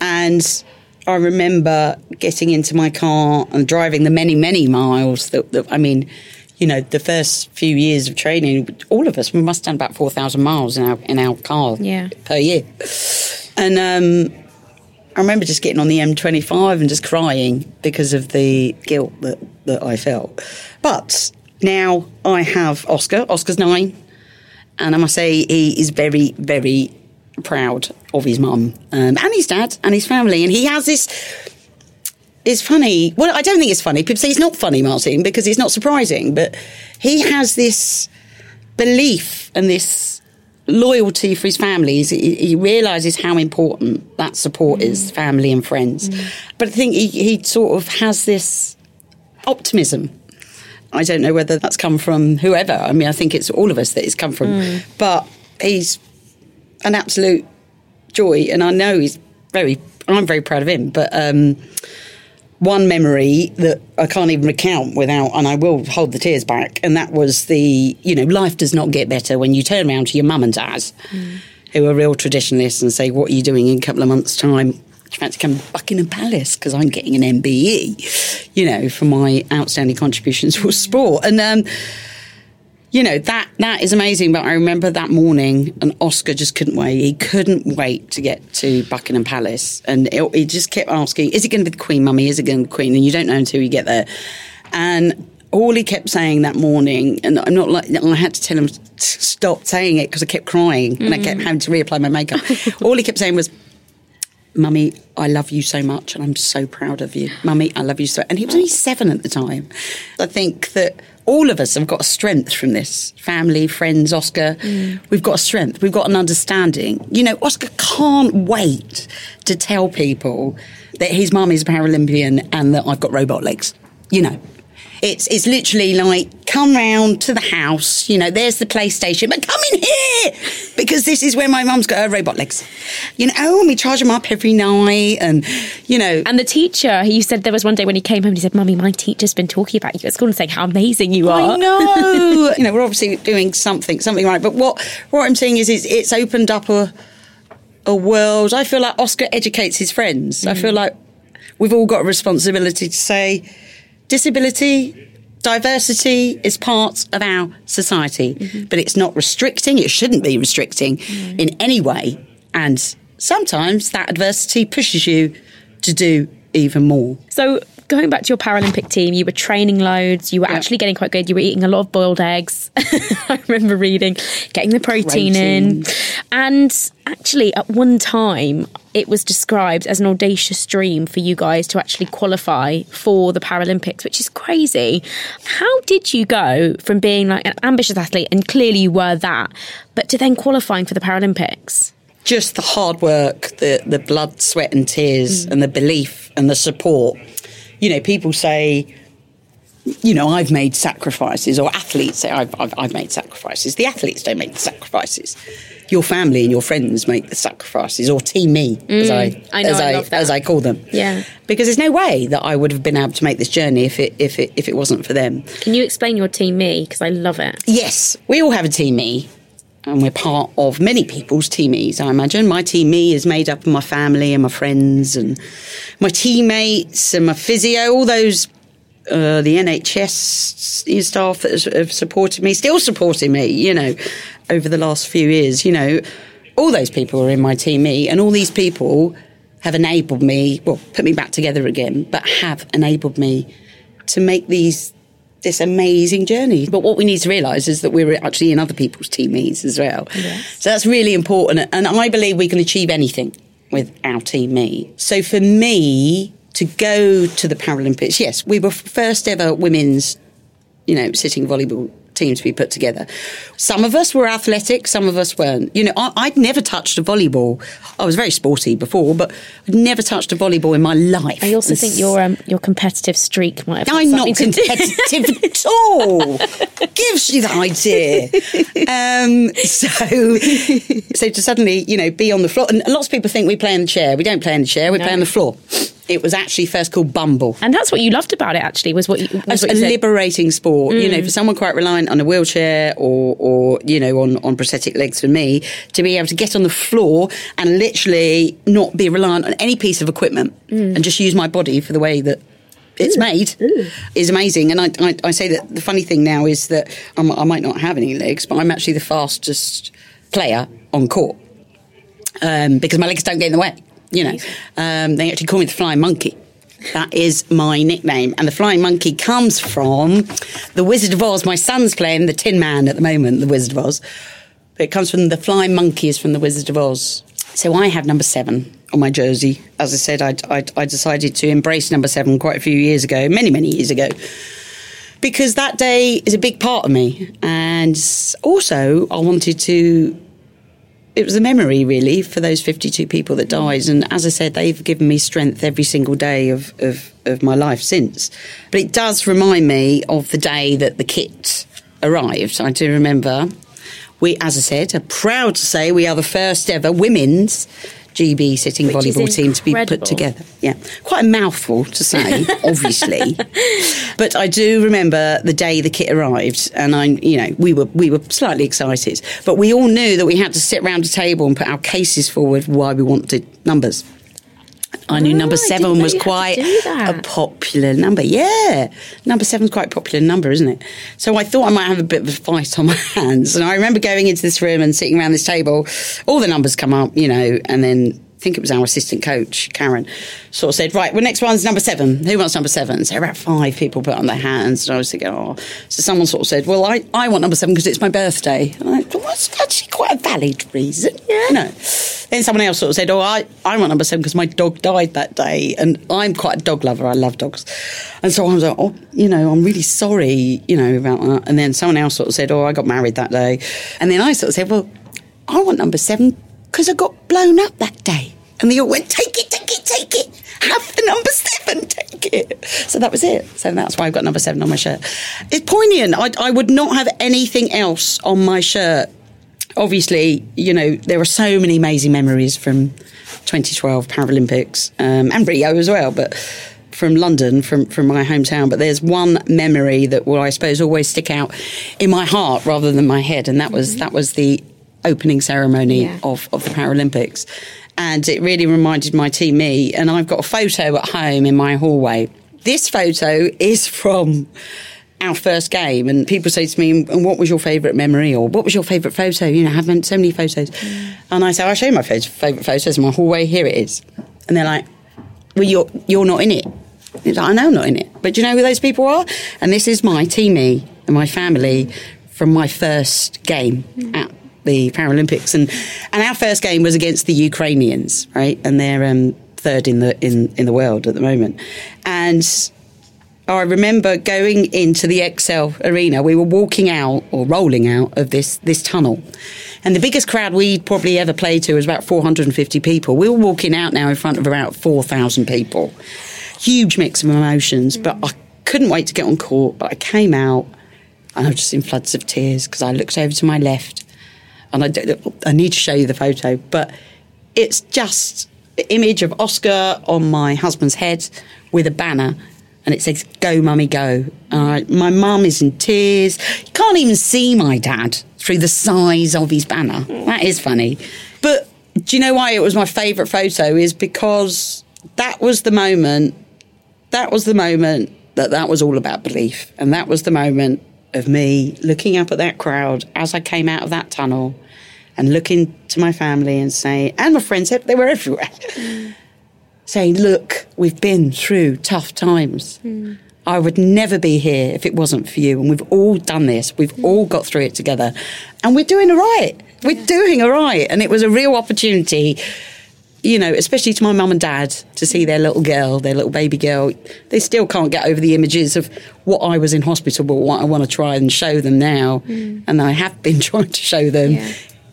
And I remember getting into my car and driving the many, many miles that you know, the first few years of training, all of us, we must have done about 4,000 miles in our car per year. And I remember just getting on the M25 and just crying because of the guilt that I felt. But now I have Oscar. Oscar's 9. And I must say he is very, very proud of his mum and his dad and his family. And he has this... It's funny. Well, I don't think it's funny. People say it's not funny, Martine, because it's not surprising. But he has this belief and this loyalty for his family. He realises how important that support is, family and friends. But I think he sort of has this optimism. I don't know whether that's come from whoever. I mean, I think it's all of us that it's come from. But he's an absolute joy. And I know I'm very proud of him. But... one memory that I can't even recount without, and I will hold the tears back, and that was the, you know, life does not get better when you turn around to your mum and dad, who are real traditionalists, and say, what are you doing in a couple of months' time? you fancy coming to Buckingham Palace? Because I'm getting an MBE, you know, for my outstanding contributions for sport. And, you know, that is amazing. But I remember that morning, and Oscar just couldn't wait. He couldn't wait to get to Buckingham Palace. And he just kept asking, is it going to be the Queen, Mummy? Is it going to be the Queen? And you don't know until you get there. And all he kept saying that morning, and I'm not like, I had to tell him to stop saying it because I kept crying and I kept having to reapply my makeup. All he kept saying was, Mummy, I love you so much and I'm so proud of you. Mummy, I love you so... And he was only 7 at the time. I think that all of us have got a strength from this. Family, friends, Oscar. We've got a strength. We've got an understanding. You know, Oscar can't wait to tell people that his mum is a Paralympian and that I've got robot legs. You know, it's literally like, come round to the house. You know, there's the PlayStation, but come in here because this is where my mum's got her robot legs. You know, and we charge them up every night, and you know. And the teacher, he said there was one day when he came home and he said, "Mummy, my teacher's been talking about you at school and saying how amazing you are." I know. You know, we're obviously doing something right. But what I'm saying is it's opened up a world. I feel like Oscar educates his friends. I feel like we've all got a responsibility to say, disability, diversity is part of our society, but it's not restricting. It shouldn't be restricting in any way. And sometimes that adversity pushes you to do even more. So going back to your Paralympic team, you were training loads. You were actually getting quite good. You were eating a lot of boiled eggs. I remember reading, getting the protein in. And actually at one time, it was described as an audacious dream for you guys to actually qualify for the Paralympics, which is crazy. How did you go from being like an ambitious athlete, and clearly you were that, but to then qualifying for the Paralympics? Just the hard work, the blood, sweat and tears and the belief and the support. You know, people say, you know, I've made sacrifices, or athletes say, I've made sacrifices. The athletes don't make the sacrifices. Your family and your friends make the sacrifices, or team me, as I call them. Yeah. Because there's no way that I would have been able to make this journey if it wasn't for them. Can you explain your team me? Because I love it. Yes. We all have a team me, and we're part of many people's team me's, I imagine. My team me is made up of my family and my friends and my teammates and my physio, all those... the NHS staff that have supported me, still supporting me, you know, over the last few years. You know, all those people are in my team me, and all these people have enabled me, well, put me back together again, but have enabled me to make this amazing journey. But what we need to realise is that we're actually in other people's team me's as well. Yes. So that's really important, and I believe we can achieve anything with our team me. So for me... to go to the Paralympics, yes, we were first ever women's, you know, sitting volleyball team to be put together. Some of us were athletic, some of us weren't. You know, I'd never touched a volleyball. I was very sporty before, but I'd never touched a volleyball in my life. I also think your competitive streak might have... I'm not competitive at all. Gives you the idea. So to suddenly, you know, be on the floor. And lots of people think we play in the chair. We don't play in the chair, we play on the floor. It was actually first called Bumble. And that's what you loved about it, actually, was what you said. It's a liberating sport, you know, for someone quite reliant on a wheelchair or you know, on prosthetic legs for me, to be able to get on the floor and literally not be reliant on any piece of equipment and just use my body for the way that it's made is amazing. And I say that the funny thing now is that I might not have any legs, but I'm actually the fastest player on court because my legs don't get in the way. You know, they actually call me the Flying Monkey. That is my nickname. And the Flying Monkey comes from the Wizard of Oz. My son's playing the Tin Man at the moment, the Wizard of Oz. But it comes from the Flying Monkey is from the Wizard of Oz. So I have number 7 on my jersey. As I said, I decided to embrace number 7 quite a few years ago, many years ago, because that day is a big part of me. And also I wanted to... It was a memory, really, for those 52 people that died. And as I said, they've given me strength every single day of my life since. But it does remind me of the day that the kit arrived. I do remember, we, as I said, are proud to say we are the first ever women's GB sitting volleyball team to be put together. Yeah, quite a mouthful to say, obviously. But I do remember the day the kit arrived, and we were slightly excited, but we all knew that we had to sit round a table and put our cases forward why we wanted numbers. I knew number seven was quite a popular number. Yeah, number seven's quite a popular number, isn't it? So I thought I might have a bit of a fight on my hands. And I remember going into this room and sitting around this table, all the numbers come up, you know, and then I think it was our assistant coach, Karen, sort of said, right, well, next one's number seven. Who wants number seven? So about five people put on their hands. And I was thinking, oh. So someone sort of said, well, I want number seven because it's my birthday. And I thought, well, that's actually quite a valid reason, you know. Then someone else sort of said, oh, I want number seven because my dog died that day. And I'm quite a dog lover. I love dogs. And so I was like, oh, you know, I'm really sorry, you know, about that. And then someone else sort of said, oh, I got married that day. And then I sort of said, well, I want number seven because I got blown up that day. And they all went, take it, take it, take it. Have the number seven, take it. So that was it. So that's why I've got number seven on my shirt. It's poignant. I would not have anything else on my shirt. Obviously, you know, there are so many amazing memories from 2012 Paralympics and Rio as well, but from London, from my hometown. But there's one memory that will, I suppose, always stick out in my heart rather than my head. And that was the opening ceremony of the Paralympics. And it really reminded my team me. And I've got a photo at home in my hallway. This photo is from our first game, and people say to me, and what was your favourite memory, or what was your favourite photo? You know, I have so many photos. And I say, I'll show you my favourite photos in my hallway, here it is. And they're like, well, you're not in it. It's like, I know I'm not in it, but do you know who those people are? And this is my teamie and my family from my first game at the Paralympics. And our first game was against the Ukrainians, right? And they're third in the world at the moment. And I remember going into the XL Arena. We were walking out or rolling out of this tunnel. And the biggest crowd we'd probably ever played to was about 450 people. We were walking out now in front of about 4,000 people. Huge mix of emotions, but I couldn't wait to get on court. But I came out and I was just in floods of tears because I looked over to my left and I need to show you the photo, but it's just the image of Oscar on my husband's head with a banner. And it says, go, mummy, go. My mum is in tears. You can't even see my dad through the size of his banner. That is funny. But do you know why it was my favourite photo? Is because that was the moment that was all about belief. And that was the moment of me looking up at that crowd as I came out of that tunnel and looking to my family and saying, and my friends, they were everywhere. Saying, look, we've been through tough times. I would never be here if it wasn't for you. And we've all done this. We've all got through it together. And we're doing all right. We're doing all right. And it was a real opportunity, you know, especially to my mum and dad, to see their little girl, their little baby girl. They still can't get over the images of what I was in hospital, but what I want to try and show them now, and I have been trying to show them,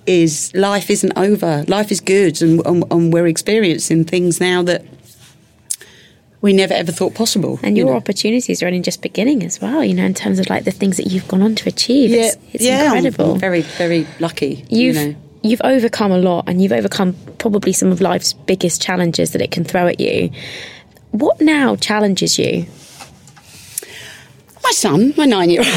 is life isn't over. Life is good, and we're experiencing things now that we never ever thought possible. And your opportunities are only just beginning as well, you know, in terms of like the things that you've gone on to achieve. It's incredible. I'm very, very lucky. You've overcome a lot, and you've overcome probably some of life's biggest challenges that it can throw at you. What now challenges you? My son, my 9-year-old.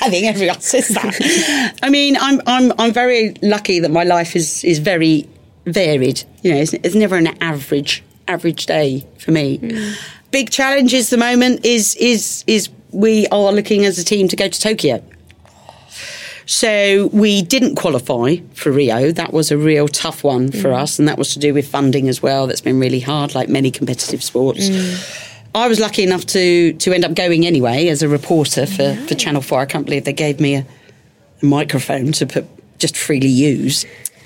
I think everyone says that. I mean, I'm very lucky that my life is very varied. You know, it's never an average day for me. Big challenges at the moment is we are looking as a team to go to Tokyo. So we didn't qualify for Rio. That was a real tough one for us, and that was to do with funding as well. That's been really hard, like many competitive sports. I was lucky enough to end up going anyway as a reporter for Channel 4. I can't believe they gave me a microphone to just freely use.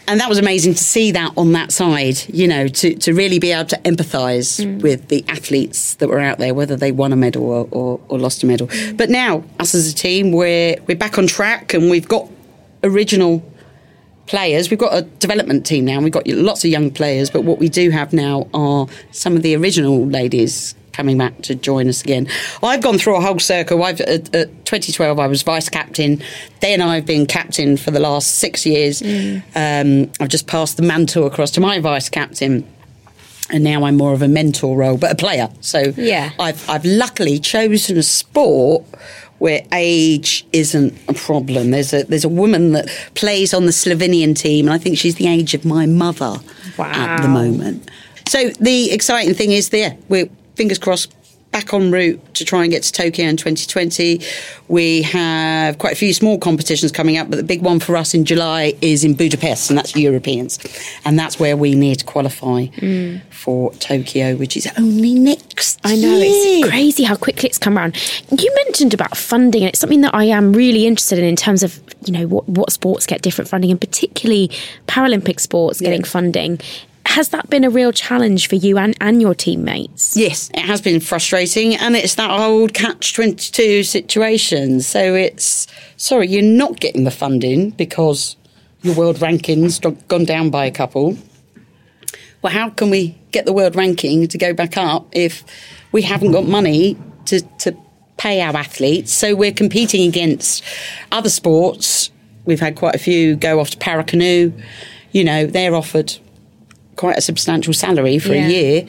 And that was amazing to see that on that side, you know, to really be able to empathise with the athletes that were out there, whether they won a medal or lost a medal. But now, us as a team, we're back on track, and we've got original players. We've got a development team now, and we've got lots of young players, but what we do have now are some of the original ladies coming back to join us again. I've gone through a whole circle. At 2012, I was vice captain. Then I've been captain for the last 6 years. I've just passed the mantle across to my vice captain, and now I'm more of a mentor role, but a player. So I've luckily chosen a sport where age isn't a problem. There's a woman that plays on the Slovenian team, and I think she's the age of my mother at the moment. So the exciting thing is there, we're, fingers crossed, back en route to try and get to Tokyo in 2020. We have quite a few small competitions coming up, but the big one for us in July is in Budapest, and that's Europeans. And that's where we need to qualify for Tokyo, which is only next year. I know, it's crazy how quickly it's come around. You mentioned about funding, and it's something that I am really interested in terms of, you know, what sports get different funding, and particularly Paralympic sports getting funding. Has that been a real challenge for you and your teammates? Yes, it has been frustrating, and it's that old catch-22 situation. So it's, sorry, you're not getting the funding because your world ranking's gone down by a couple. Well, how can we get the world ranking to go back up if we haven't got money to pay our athletes? So we're competing against other sports. We've had quite a few go off to para-canoe. You know, they're offered quite a substantial salary for a year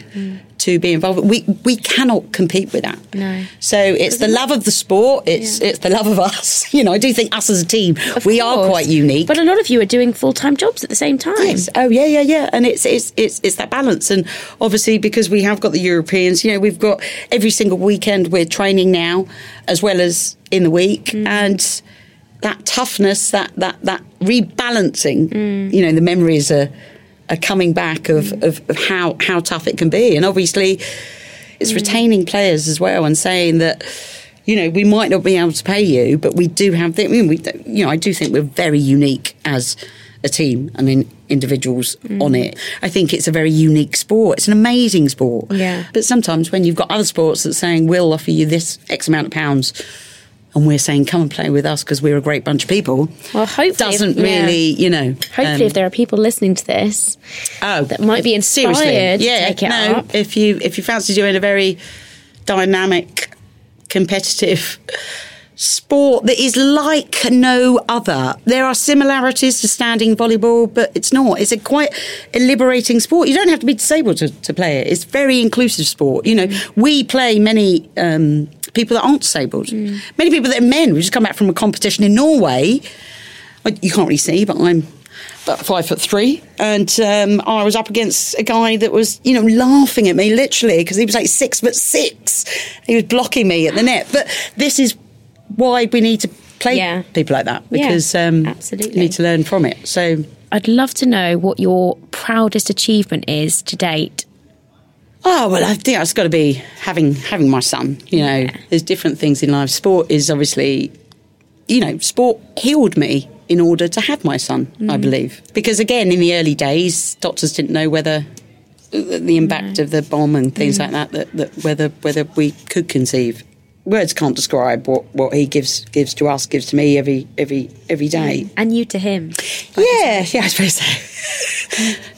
to be involved. We cannot compete with that. No. So it's the love of the sport. It's the love of us. You know, I do think us as a team, we are quite unique. But a lot of you are doing full-time jobs at the same time. Yes. Oh, yeah. And it's that balance. And obviously, because we have got the Europeans, you know, we've got every single weekend we're training now, as well as in the week. And that toughness, that rebalancing, you know, the memories are coming back of how tough it can be. And obviously it's retaining players as well, and saying that, you know, we might not be able to pay you, but we do have I do think we're very unique as a team and in individuals on it. I think it's a very unique sport. It's an amazing sport. Yeah. But sometimes when you've got other sports that's saying, we'll offer you this X amount of pounds, and we're saying, come and play with us because we're a great bunch of people. Well, hopefully, if there are people listening to this that might be inspired to take it up. If you fancy doing a very dynamic, competitive sport that is like no other. There are similarities to standing volleyball, but it's not. It's a quite a liberating sport. You don't have to be disabled to play it. It's a very inclusive sport. You know, we play many people that aren't disabled. Many people that are men. We just come back from a competition in Norway. You can't really see, but I'm about 5'3", and I was up against a guy that was, you know, laughing at me literally because he was like 6'6". He was blocking me at the net. But this is why we need to play people like that, because absolutely, you need to learn from it. So I'd love to know what your proudest achievement is to date. Oh, well, I think it's got to be having my son. You know, there's different things in life. Sport is obviously, you know, sport healed me in order to have my son, I believe. Because, again, in the early days, doctors didn't know whether the impact of the bomb and things like that whether we could conceive. Words can't describe what he gives to us, gives to me every day. And you to him. Yeah, I suppose so.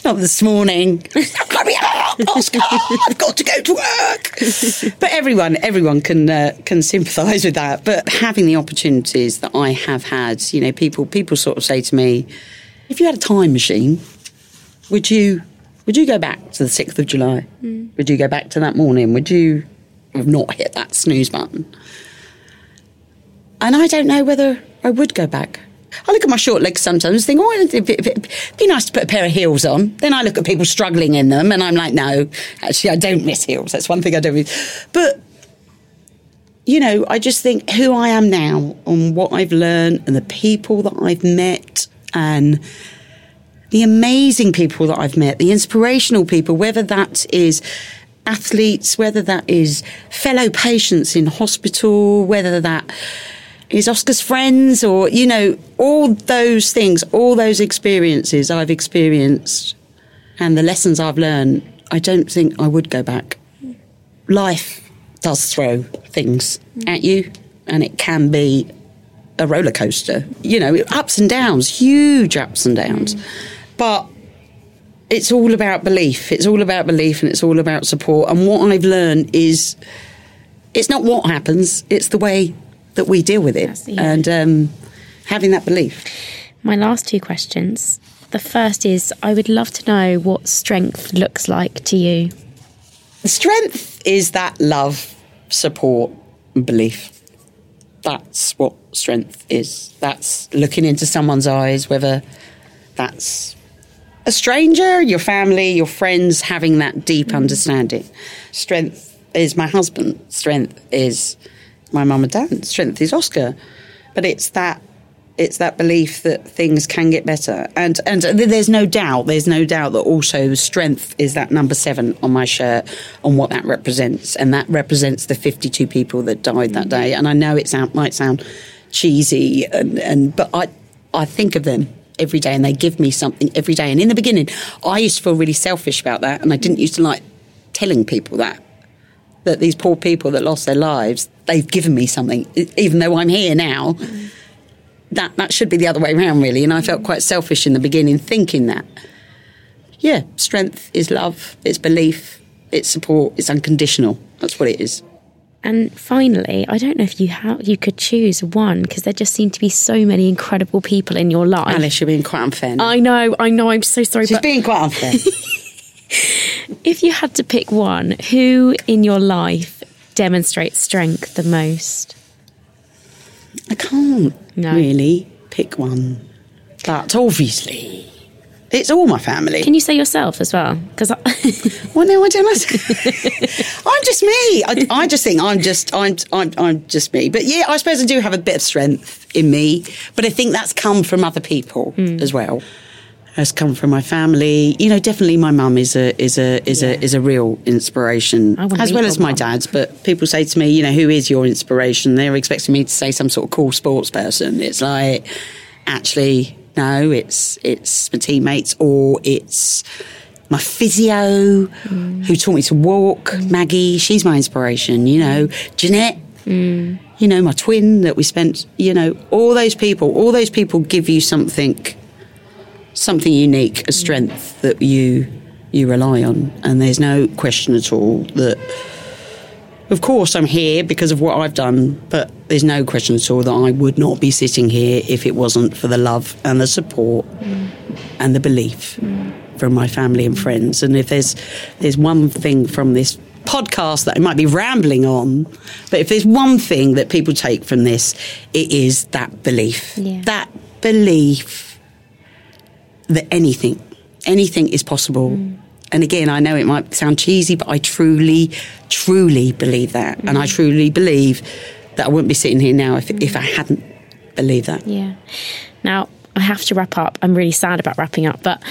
Not this morning. Oscar, I've got to go to work. But everyone can sympathise with that. But having the opportunities that I have had, you know, people sort of say to me, if you had a time machine, would you go back to the 6th of July? Would you go back to that morning? Would you have not hit that snooze button? And I don't know whether I would go back. I look at my short legs sometimes and think, oh, it'd be nice to put a pair of heels on. Then I look at people struggling in them and I'm like, no, actually, I don't miss heels. That's one thing I don't miss. But, you know, I just think who I am now and what I've learned and the people that I've met and the amazing people that I've met, the inspirational people, whether that is athletes, whether that is fellow patients in hospital, whether that is Oscar's friends, or, you know, all those things, all those experiences I've experienced and the lessons I've learned, I don't think I would go back. Life does throw things at you, and it can be a roller coaster, you know, ups and downs, huge ups and downs. But it's all about belief. It's all about belief, and it's all about support. And what I've learned is it's not what happens, it's the way that we deal with it, and having that belief. My last two questions. The first is, I would love to know what strength looks like to you. Strength is that love, support, and belief. That's what strength is. That's looking into someone's eyes, whether that's a stranger, your family, your friends, having that deep understanding. Strength is my husband. Strength is my mum and dad. Strength is Oscar. But it's that belief that things can get better. And there's no doubt that also strength is that number 7 on my shirt and what that represents. And that represents the 52 people that died that day. And I know it might sound cheesy, but I think of them every day and they give me something every day. And in the beginning, I used to feel really selfish about that, and I didn't used to like telling people that these poor people that lost their lives, they've given me something, even though I'm here now. That should be the other way around, really. And I felt quite selfish in the beginning thinking that. Yeah, strength is love, it's belief, it's support, it's unconditional. That's what it is. And finally, I don't know if you could choose one, because there just seem to be so many incredible people in your life. Alice, you're being quite unfair. I know, I'm so sorry. She's being quite unfair. If you had to pick one, who in your life demonstrates strength the most? I can't really pick one. But obviously, it's all my family. Can you say yourself as well? Because well, no, I don't. I'm just me. I just think I'm just me. But yeah, I suppose I do have a bit of strength in me. But I think that's come from other people as well. Has come from my family. You know, definitely my mum is a real inspiration, as well as my dad's. But people say to me, you know, who is your inspiration? They're expecting me to say some sort of cool sports person. It's like, actually, no, it's my teammates, or it's my physio who taught me to walk. Maggie, she's my inspiration, you know. Jeanette, you know, my twin that we spent, you know, all those people give you something unique, a strength that you rely on. And there's no question at all that, of course, I'm here because of what I've done, but there's no question at all that I would not be sitting here if it wasn't for the love and the support and the belief from my family and friends. And if there's one thing from this podcast that I might be rambling on, but if there's one thing that people take from this, it is that belief. Yeah. That belief that anything is possible. And again, I know it might sound cheesy, but I truly, truly believe that. And I truly believe that I wouldn't be sitting here now if I hadn't believed that. Yeah. Now, I have to wrap up. I'm really sad about wrapping up, but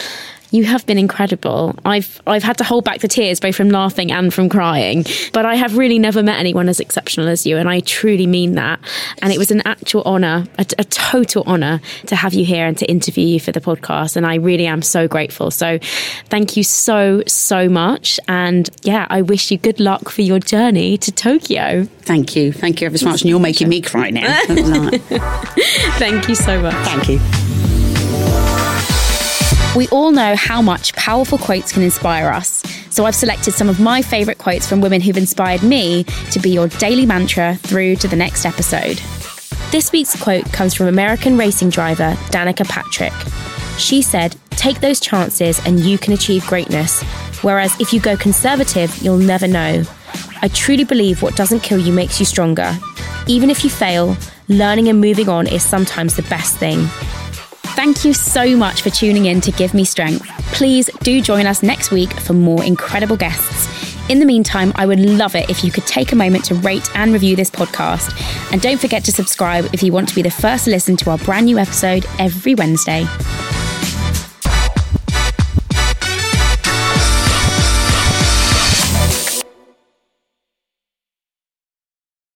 you have been incredible. I've had to hold back the tears, both from laughing and from crying. But I have really never met anyone as exceptional as you, and I truly mean that. And it was an actual honour, a total honour to have you here and to interview you for the podcast. And I really am so grateful. So thank you so, so much. And yeah, I wish you good luck for your journey to Tokyo. Thank you. Thank you ever so much. And you're making me cry now. Thank you so much. Thank you. We all know how much powerful quotes can inspire us. So I've selected some of my favourite quotes from women who've inspired me to be your daily mantra through to the next episode. This week's quote comes from American racing driver Danica Patrick. She said, "Take those chances and you can achieve greatness. Whereas if you go conservative, you'll never know. I truly believe what doesn't kill you makes you stronger. Even if you fail, learning and moving on is sometimes the best thing." Thank you so much for tuning in to Give Me Strength. Please do join us next week for more incredible guests. In the meantime, I would love it if you could take a moment to rate and review this podcast. And don't forget to subscribe if you want to be the first to listen to our brand new episode every Wednesday.